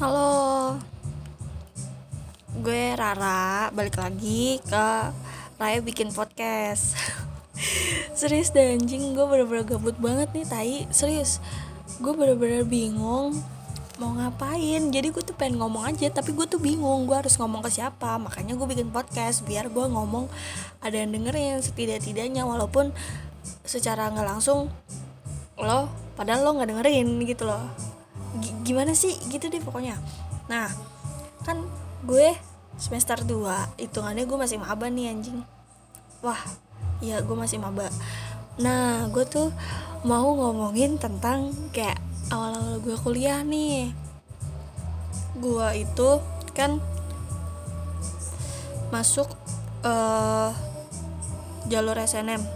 Halo, gue Rara, balik lagi ke Raya Bikin Podcast. Serius deh anjing, gue bener-bener gabut banget nih tai. Serius, gue bener-bener bingung mau ngapain. Jadi gue tuh pengen ngomong aja, tapi gue tuh bingung gue harus ngomong ke siapa. Makanya gue bikin podcast, biar gue ngomong ada yang dengerin setidak-tidaknya. Walaupun secara gak langsung lo, padahal lo gak dengerin gitu loh. Gimana sih gitu deh pokoknya. Nah, kan gue semester 2, hitungannya gue masih maba nih anjing. Wah, iya gue masih maba. Nah, gue tuh mau ngomongin tentang kayak awal-awal gue kuliah nih. Gue itu kan masuk jalur SNM.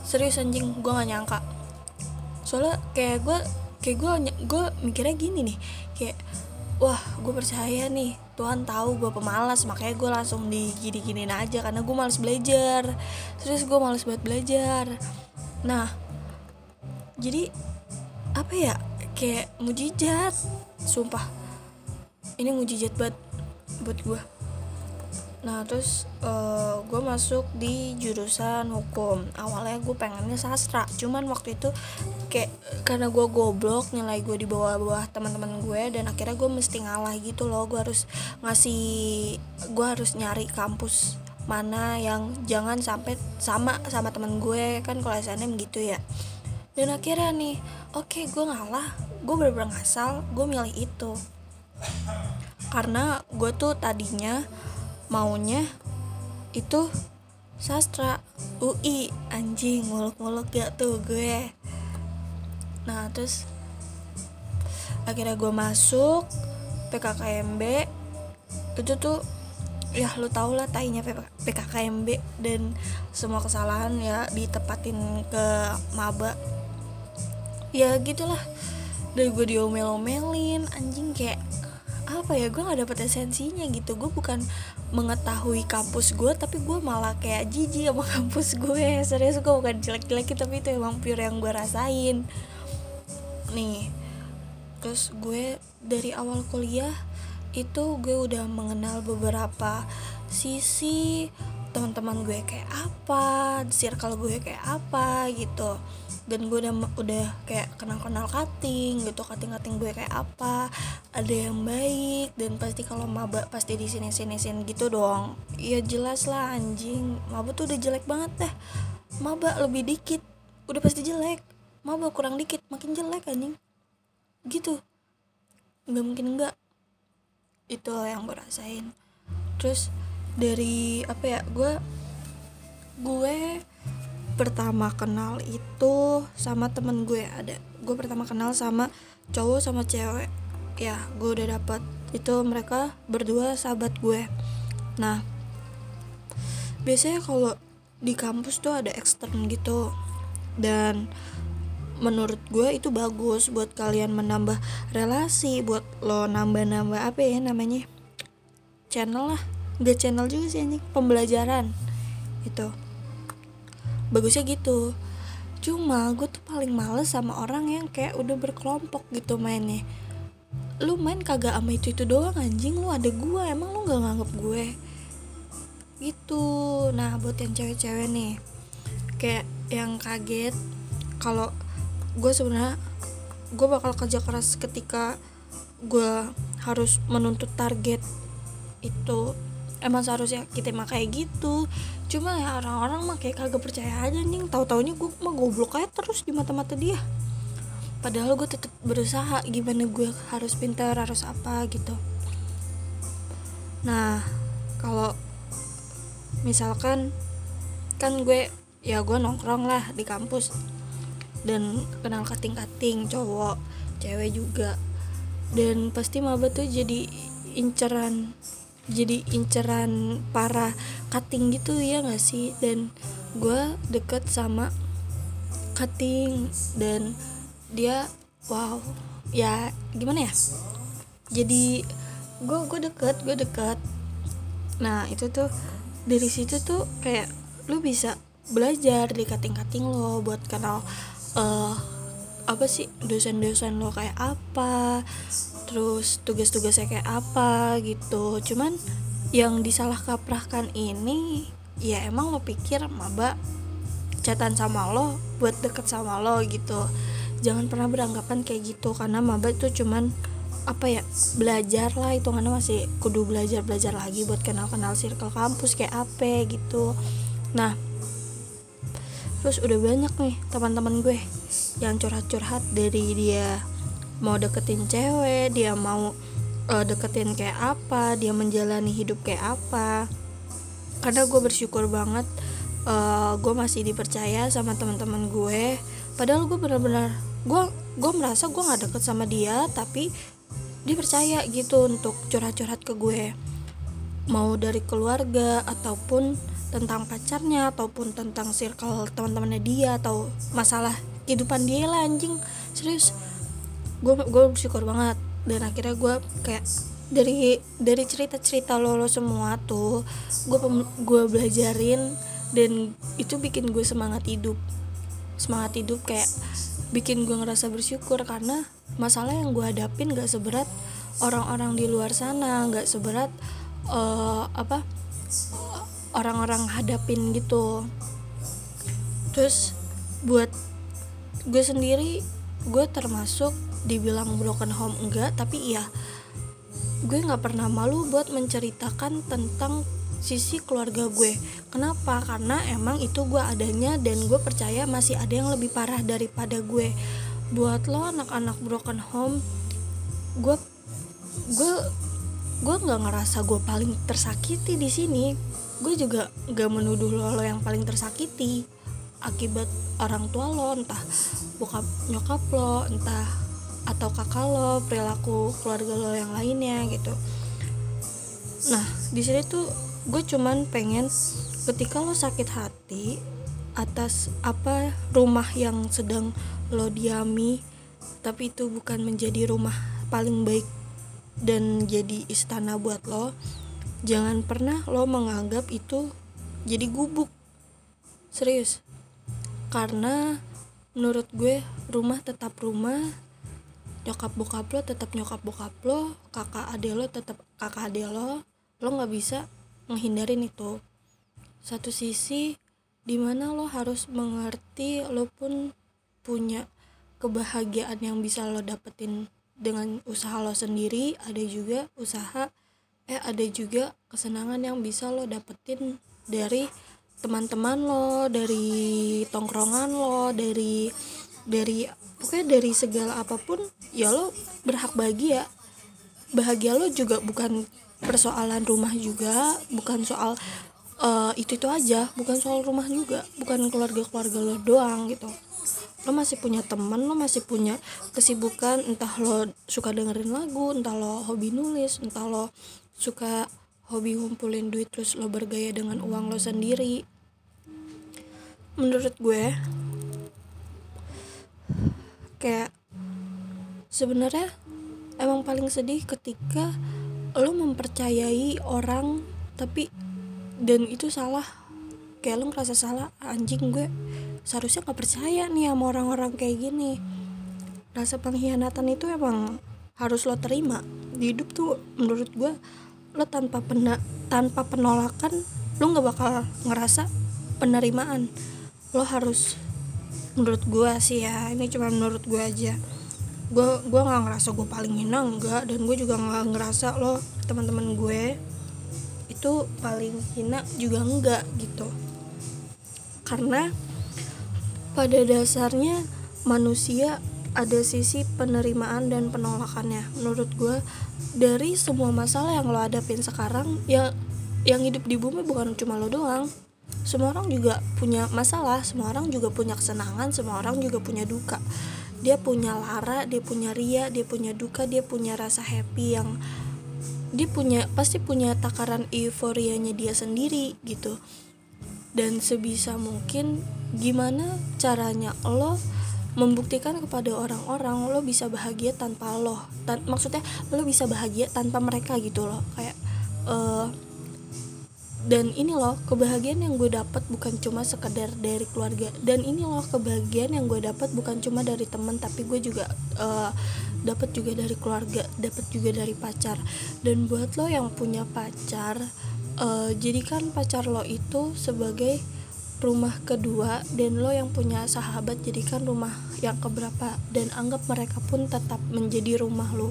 Serius anjing, gue gak nyangka. Soalnya kayak gue mikirnya gini nih, kayak wah gue percaya nih Tuhan tahu gue pemalas, makanya gue langsung digini-giniin aja karena gue malas belajar. Terus gue malas banget belajar. Nah, jadi apa ya, kayak mujizat, sumpah ini mujizat banget buat gue. Nah terus gue masuk di jurusan hukum. Awalnya gue pengennya sastra, cuman waktu itu kayak karena gue goblok, nilai gue di bawah-bawah teman-teman gue, dan akhirnya gue mesti ngalah gitu loh. Gue harus nyari kampus mana yang jangan sampai sama teman gue, kan kalau SNM gitu ya. Dan akhirnya nih, oke, gue ngalah, gue bener-bener ngasal, gue milih itu karena gue tuh tadinya maunya itu sastra UI. Anjing, muluk-muluk ya tuh gue. Nah terus akhirnya gue masuk PKKMB. Itu tuh ya lu tau lah tainya PKKMB, dan semua kesalahan ya ditepatin ke maba. Ya gitulah, dari gue diomel-omelin anjing, kayak apa ya, gue nggak dapet esensinya gitu. Gue bukan mengetahui kampus gue, tapi gue malah kayak jijik sama kampus gue. Serius, gue bukan jelek-jelekin, tapi itu emang pure yang gue rasain nih. Terus gue dari awal kuliah itu gue udah mengenal beberapa sisi teman-teman gue kayak apa, circle gue kayak apa gitu. Dan gue udah kayak kenal cutting gitu, cutting gue kayak apa, ada yang baik, dan pasti kalau maba pasti di sini gitu dong. Iya jelas lah anjing, maba tuh udah jelek banget deh. Maba lebih dikit udah pasti jelek, maba kurang dikit makin jelek anjing gitu. Nggak mungkin enggak, itu yang gue rasain. Terus dari apa ya, gue pertama kenal itu sama temen gue. Ada gue pertama kenal sama cowok sama cewek ya, gue udah dapet itu, mereka berdua sahabat gue. Nah biasanya kalau di kampus tuh ada ekstern gitu, dan menurut gue itu bagus buat kalian menambah relasi, buat lo nambah apa ya namanya, channel lah, gak channel juga sih anjing, pembelajaran itu bagusnya gitu. Cuma gue tuh paling males sama orang yang kayak udah berkelompok gitu mainnya. Lu main kagak sama itu doang anjing, lu ada gue, emang lu gak nganggep gue gitu. Nah buat yang cewek-cewek nih, kayak yang kaget kalau gue sebenarnya gue bakal kerja keras ketika gue harus menuntut target itu. Emang seharusnya kita mah kayak gitu. Cuma ya orang-orang mah kayak kagak percaya aja anjing. Tahu-taunya gue mah goblok aja terus di mata-mata dia. Padahal gue tetap berusaha, gimana gue harus pintar, harus apa gitu. Nah, kalau misalkan kan gue nongkrong lah di kampus dan kenal kating-kating cowok, cewek juga. Dan pasti maba tuh jadi inceran para cutting gitu ya nggak sih. Dan gue deket sama cutting, dan dia wow ya gimana ya, jadi gue deket. Nah itu tuh dari situ tuh kayak lu bisa belajar di cutting lo buat kenal apa sih dosen-dosen lo kayak apa, terus tugas-tugasnya kayak apa gitu. Cuman yang disalah kaprahkan ini, ya emang lo pikir maba chatan sama lo buat deket sama lo gitu. Jangan pernah beranggapan kayak gitu, karena maba tuh cuman belajar lah, hitungannya masih kudu belajar lagi buat kenal circle kampus kayak apa gitu. Nah, terus udah banyak nih teman-teman gue yang curhat-curhat, dari dia mau deketin cewek, dia mau deketin kayak apa, dia menjalani hidup kayak apa. Karena gue bersyukur banget gue masih dipercaya sama teman-teman gue. Padahal gue benar-benar gue merasa gue nggak deket sama dia, tapi dia percaya gitu untuk curhat-curhat ke gue, mau dari keluarga ataupun tentang pacarnya ataupun tentang circle teman-temannya dia atau masalah kehidupan dia lah, anjing. Serius, gue bersyukur banget. Dan akhirnya gue kayak dari cerita-cerita lo semua tuh gue belajarin, dan itu bikin gue semangat hidup kayak bikin gue ngerasa bersyukur, karena masalah yang gue hadapin gak seberat orang-orang di luar sana, gak seberat orang-orang hadapin gitu. Terus buat gue sendiri, gue termasuk dibilang broken home enggak, tapi iya, gue gak pernah malu buat menceritakan tentang sisi keluarga gue. Kenapa? Karena emang itu gue adanya, dan gue percaya masih ada yang lebih parah daripada gue. Buat lo anak-anak broken home, gue nggak ngerasa gue paling tersakiti di sini. Gue juga nggak menuduh lo yang paling tersakiti akibat orang tua lo, entah bokap nyokap lo, entah atau kakak lo, perilaku keluarga lo yang lainnya gitu. Nah, di sini tuh gue cuman pengen, ketika lo sakit hati atas rumah yang sedang lo diami, tapi itu bukan menjadi rumah paling baik dan jadi istana buat lo, jangan pernah lo menganggap itu jadi gubuk. Serius, karena menurut gue rumah tetap rumah, nyokap bokap lo tetap nyokap bokap lo, kakak adik lo tetap kakak adik lo nggak bisa menghindarin itu. Satu sisi dimana lo harus mengerti lo pun punya kebahagiaan yang bisa lo dapetin dengan usaha lo sendiri, ada juga kesenangan yang bisa lo dapetin dari teman-teman lo, dari tongkrongan lo, dari pokoknya dari segala apapun, ya lo berhak bahagia lo juga bukan persoalan rumah juga, bukan soal itu aja, bukan soal rumah juga, bukan keluarga lo doang gitu. Lo masih punya teman, lo masih punya kesibukan, entah lo suka dengerin lagu, entah lo hobi nulis, entah lo suka hobi ngumpulin duit terus lo bergaya dengan uang lo sendiri. Menurut gue kayak sebenarnya emang paling sedih ketika lo mempercayai orang, tapi dan itu salah, kayak lo ngerasa salah, anjing gue seharusnya gak percaya nih sama orang-orang kayak gini. Rasa pengkhianatan itu emang harus lo terima di hidup tuh. Menurut gue lo tanpa penolakan lo gak bakal ngerasa penerimaan. Lo harus, menurut gue sih ya, ini cuma menurut gue aja, gue nggak ngerasa gue paling hina, enggak, dan gue juga nggak ngerasa lo teman-teman gue itu paling hina juga enggak gitu. Karena pada dasarnya manusia ada sisi penerimaan dan penolakannya. Menurut gue dari semua masalah yang lo hadapin sekarang ya, yang hidup di bumi bukan cuma lo doang, semua orang juga punya masalah, semua orang juga punya kesenangan, semua orang juga punya duka. Dia punya lara, dia punya ria, dia punya duka, dia punya rasa happy yang dia punya, pasti punya takaran euforianya dia sendiri gitu. Dan sebisa mungkin gimana caranya lo membuktikan kepada orang-orang lo bisa bahagia tanpa lo, maksudnya lo bisa bahagia tanpa mereka gitu loh. Kayak Dan ini loh kebahagiaan yang gue dapat bukan cuma sekedar dari keluarga, dan ini loh kebahagiaan yang gue dapat bukan cuma dari teman, tapi gue juga dapat juga dari keluarga, dapat juga dari pacar. Dan buat lo yang punya pacar, jadikan pacar lo itu sebagai rumah kedua, dan lo yang punya sahabat jadikan rumah yang keberapa, dan anggap mereka pun tetap menjadi rumah lo.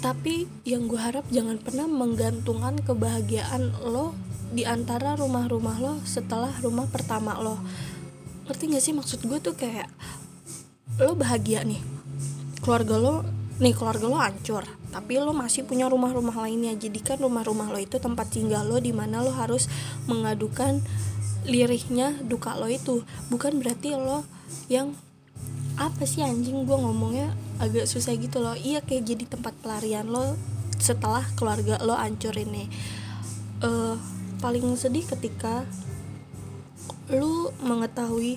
Tapi yang gue harap jangan pernah menggantungkan kebahagiaan lo di antara rumah-rumah lo setelah rumah pertama lo. Ngerti gak sih maksud gue tuh? Kayak lo bahagia nih, keluarga lo hancur, tapi lo masih punya rumah-rumah lainnya. Jadikan rumah-rumah lo itu tempat tinggal lo, di mana lo harus mengadukan lirihnya duka lo itu. Bukan berarti lo yang apa sih anjing, gue ngomongnya agak susah gitu loh. Iya, kayak jadi tempat pelarian lo setelah keluarga lo hancur ini. Paling sedih ketika lo mengetahui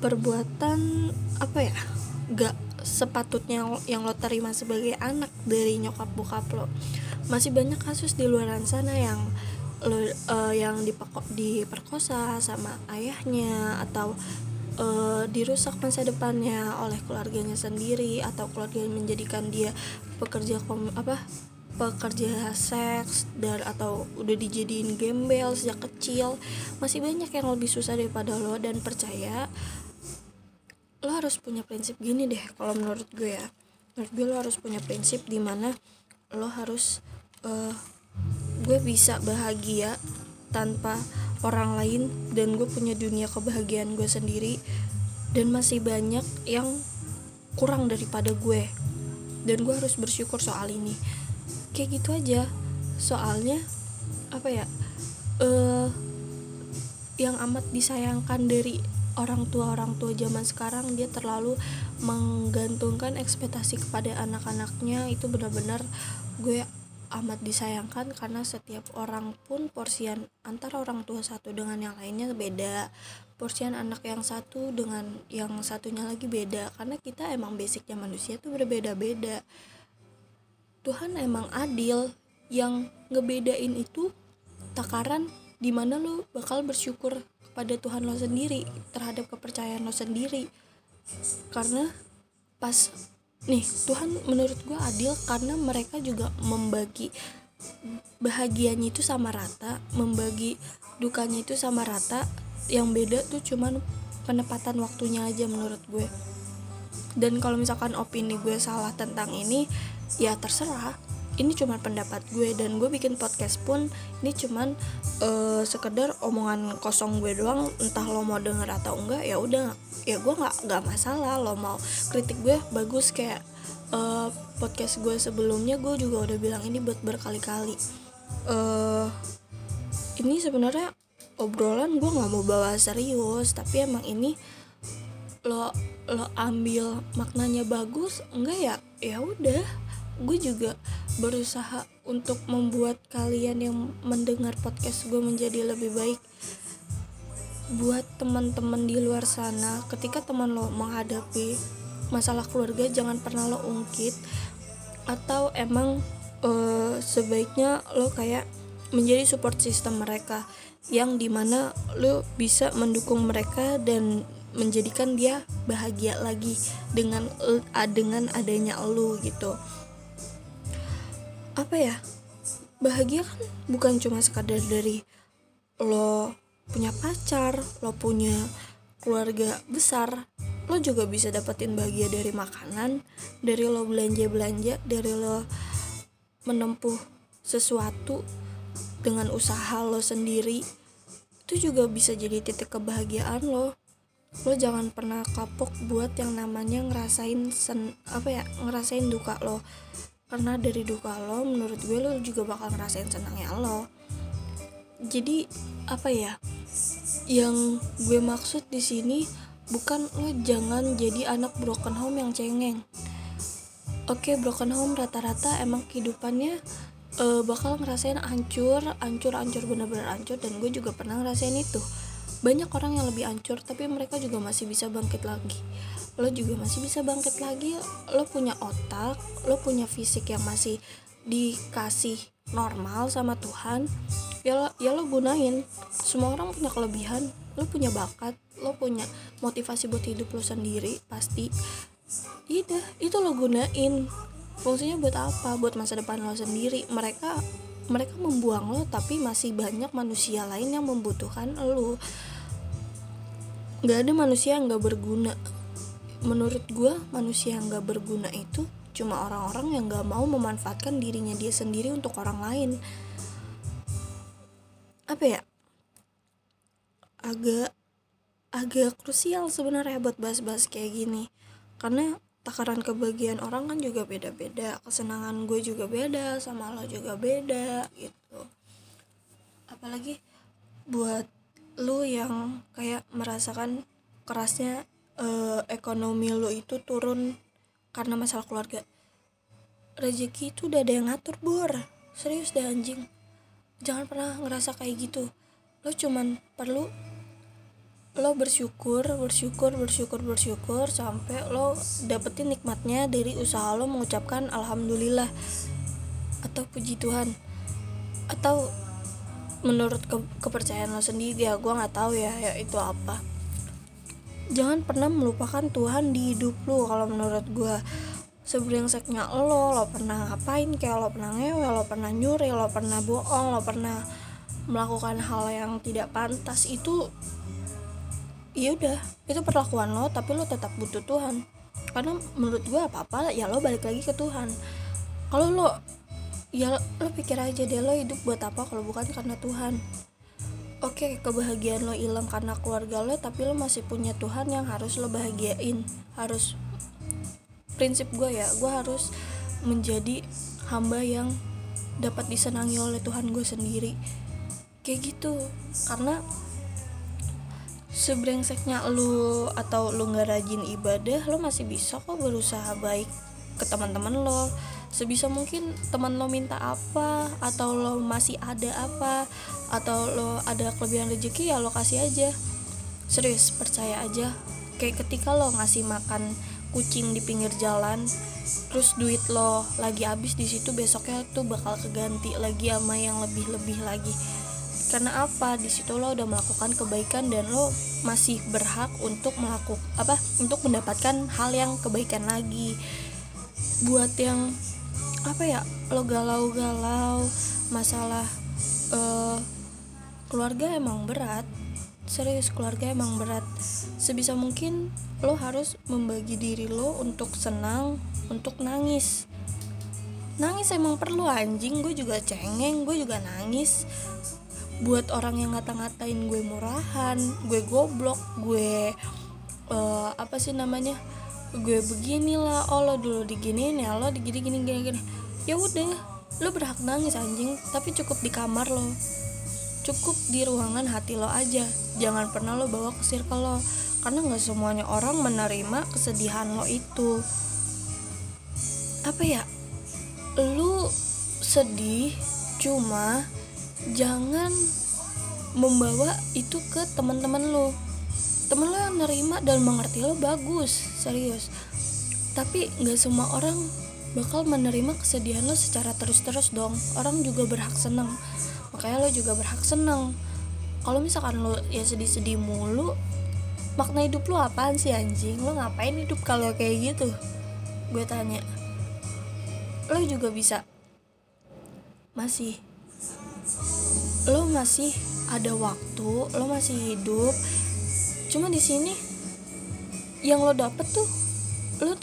perbuatan apa ya, gak sepatutnya yang lo terima sebagai anak dari nyokap bokap lo. Masih banyak kasus di luar sana yang lo yang diperkosa sama ayahnya, atau dirusak masa depannya oleh keluarganya sendiri, atau keluarganya menjadikan dia pekerja seks, dan atau udah dijadiin gembel sejak kecil. Masih banyak yang lebih susah daripada lo, dan percaya, lo harus punya prinsip gini deh kalau menurut gue ya. Menurut gue lo harus punya prinsip dimana lo harus gue bisa bahagia tanpa orang lain, dan gue punya dunia kebahagiaan gue sendiri, dan masih banyak yang kurang daripada gue, dan gue harus bersyukur soal ini. Kayak gitu aja. Soalnya apa ya, yang amat disayangkan dari orang tua zaman sekarang, dia terlalu menggantungkan ekspektasi kepada anak-anaknya. Itu benar-benar gue amat disayangkan, karena setiap orang pun porsian antara orang tua satu dengan yang lainnya beda, porsian anak yang satu dengan yang satunya lagi beda, karena kita emang basicnya manusia tuh berbeda-beda. Tuhan emang adil, yang ngebedain itu takaran dimana lo bakal bersyukur kepada Tuhan lo sendiri terhadap kepercayaan lo sendiri. Karena pas nih, Tuhan menurut gue adil karena mereka juga membagi bahagianya itu sama rata, membagi dukanya itu sama rata. Yang beda tuh cuman penempatan waktunya aja menurut gue. Dan kalau misalkan opini gue salah tentang ini, ya terserah. Ini cuman pendapat gue, dan gue bikin podcast pun ini cuman sekedar omongan kosong gue doang. Entah lo mau denger atau enggak, ya udah. Ya gue gak masalah, lo mau kritik gue bagus. Kayak podcast gue sebelumnya gue juga udah bilang ini buat berkali-kali. Ini sebenarnya obrolan gue gak mau bawa serius, tapi emang ini lo ambil maknanya bagus, enggak ya ya udah. Gue juga berusaha untuk membuat kalian yang mendengar podcast gue menjadi lebih baik. Buat teman-teman di luar sana, ketika teman lo menghadapi masalah keluarga, jangan pernah lo ungkit, atau emang sebaiknya lo kayak menjadi support system mereka, yang dimana lo bisa mendukung mereka dan menjadikan dia bahagia lagi dengan adanya lo gitu. Apa ya, bahagia kan bukan cuma sekadar dari lo punya pacar, lo punya keluarga besar. Lo juga bisa dapetin bahagia dari makanan, dari lo belanja-belanja, dari lo menempuh sesuatu dengan usaha lo sendiri. Itu juga bisa jadi titik kebahagiaan lo. Lo jangan pernah kapok buat yang namanya ngerasain duka lo. Karena dari duka lo, menurut gue lo juga bakal ngerasain senangnya lo. Jadi apa ya, yang gue maksud di sini bukan lo jangan jadi anak broken home yang cengeng. Oke, broken home rata-rata emang kehidupannya bakal ngerasain hancur bener-bener hancur, dan gue juga pernah ngerasain itu. Banyak orang yang lebih hancur tapi mereka juga masih bisa bangkit lagi. Lo juga masih bisa bangkit lagi. Lo punya otak, lo punya fisik yang masih dikasih normal sama Tuhan, ya lo gunain. Semua orang punya kelebihan, lo punya bakat, lo punya motivasi buat hidup lo sendiri pasti. Iya, itu lo gunain. Fungsinya buat apa? Buat masa depan lo sendiri. Mereka membuang lo, tapi masih banyak manusia lain yang membutuhkan lo. Gak ada manusia yang gak berguna. Menurut gue, manusia yang gak berguna itu cuma orang-orang yang gak mau memanfaatkan dirinya dia sendiri untuk orang lain. Apa ya? Agak krusial sebenarnya buat bahas-bahas kayak gini. Karena takaran kebahagiaan orang kan juga beda-beda. Kesenangan gue juga beda, sama lo juga beda gitu. Apalagi buat lo yang kayak merasakan kerasnya ekonomi lo itu turun karena masalah keluarga. Rezeki itu udah ada yang ngatur, Bor. Serius deh anjing. Jangan pernah ngerasa kayak gitu. Lo cuman perlu lo bersyukur sampai lo dapetin nikmatnya dari usaha lo mengucapkan alhamdulillah atau puji Tuhan atau menurut kepercayaan lo sendiri. Ya gue nggak tahu ya itu apa. Jangan pernah melupakan Tuhan di hidup lo. Kalau menurut gue, sebrengseknya lo pernah ngapain, kayak lo pernah ngewe, lo pernah nyuri, lo pernah bohong, lo pernah melakukan hal yang tidak pantas, itu ya udah, itu perlakuan lo, tapi lo tetap butuh Tuhan. Karena menurut gue apa-apa ya lo balik lagi ke Tuhan. Kalau lo ya lo pikir aja deh, lo hidup buat apa kalau bukan karena Tuhan. Oke, kebahagiaan lo hilang karena keluarga lo, tapi lo masih punya Tuhan yang harus lo bahagiain. Harus, prinsip gue harus menjadi hamba yang dapat disenangi oleh Tuhan gue sendiri. Kayak gitu. Karena sebrengseknya lo atau lo gak rajin ibadah, lo masih bisa kok berusaha baik ke teman-teman lo. Sebisa mungkin teman lo minta apa, atau lo masih ada apa, atau lo ada kelebihan rezeki, ya lo kasih aja. Serius, percaya aja. Kayak ketika lo ngasih makan kucing di pinggir jalan, terus duit lo lagi habis di situ, besoknya tuh bakal keganti lagi sama yang lebih-lebih lagi. Karena apa? Di situ lo udah melakukan kebaikan dan lo masih berhak untuk untuk mendapatkan hal yang kebaikan lagi. Buat yang lo galau-galau masalah keluarga emang berat. Serius, keluarga emang berat. Sebisa mungkin lo harus membagi diri lo untuk senang, untuk nangis. Nangis emang perlu anjing, gue juga cengeng, gue juga nangis. Buat orang yang ngata-ngatain gue murahan, gue goblok, gue gue beginilah, oh lo dulu diginiin ya, lo digini-gini. Ya udah, lo berhak nangis anjing, tapi cukup di kamar lo. Cukup di ruangan hati lo aja. Jangan pernah lo bawa ke circle lo. Karena gak semuanya orang menerima kesedihan lo itu. Lo sedih, cuma jangan membawa itu ke teman-teman lo. Temen lo yang nerima dan mengerti lo bagus. Serius. Tapi gak semua orang bakal menerima kesedihan lo secara terus-terus dong. Orang juga berhak seneng, makanya lo juga berhak seneng. Kalau misalkan lo ya sedih-sedih mulu, makna hidup lo apaan sih anjing? Lo ngapain hidup kalau kayak gitu? Gue tanya. Lo juga bisa masih ada waktu, lo masih hidup. Cuma di sini yang lo dapet tuh lo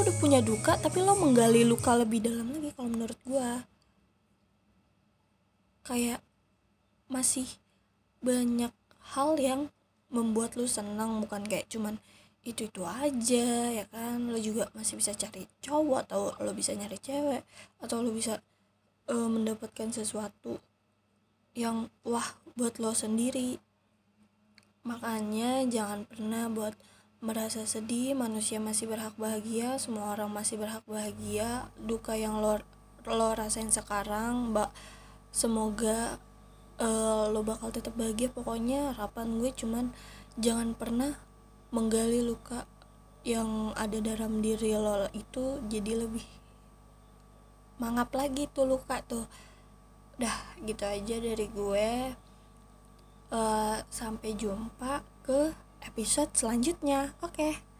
udah punya duka, tapi lo menggali luka lebih dalam lagi kalau menurut gue. Kayak masih banyak hal yang membuat lu senang, bukan kayak cuman itu aja, ya kan. Lu juga masih bisa cari cowok, atau lu bisa nyari cewek, atau lu bisa mendapatkan sesuatu yang wah buat lu sendiri. Makanya jangan pernah buat merasa sedih. Manusia masih berhak bahagia, semua orang masih berhak bahagia. Duka yang lo rasain sekarang, mbak, semoga lo bakal tetap bahagia. Pokoknya harapan gue cuman jangan pernah menggali luka yang ada dalam diri lo itu, jadi lebih mangap lagi tuh luka tuh. Udah gitu aja dari gue. Sampai jumpa ke episode selanjutnya. Oke.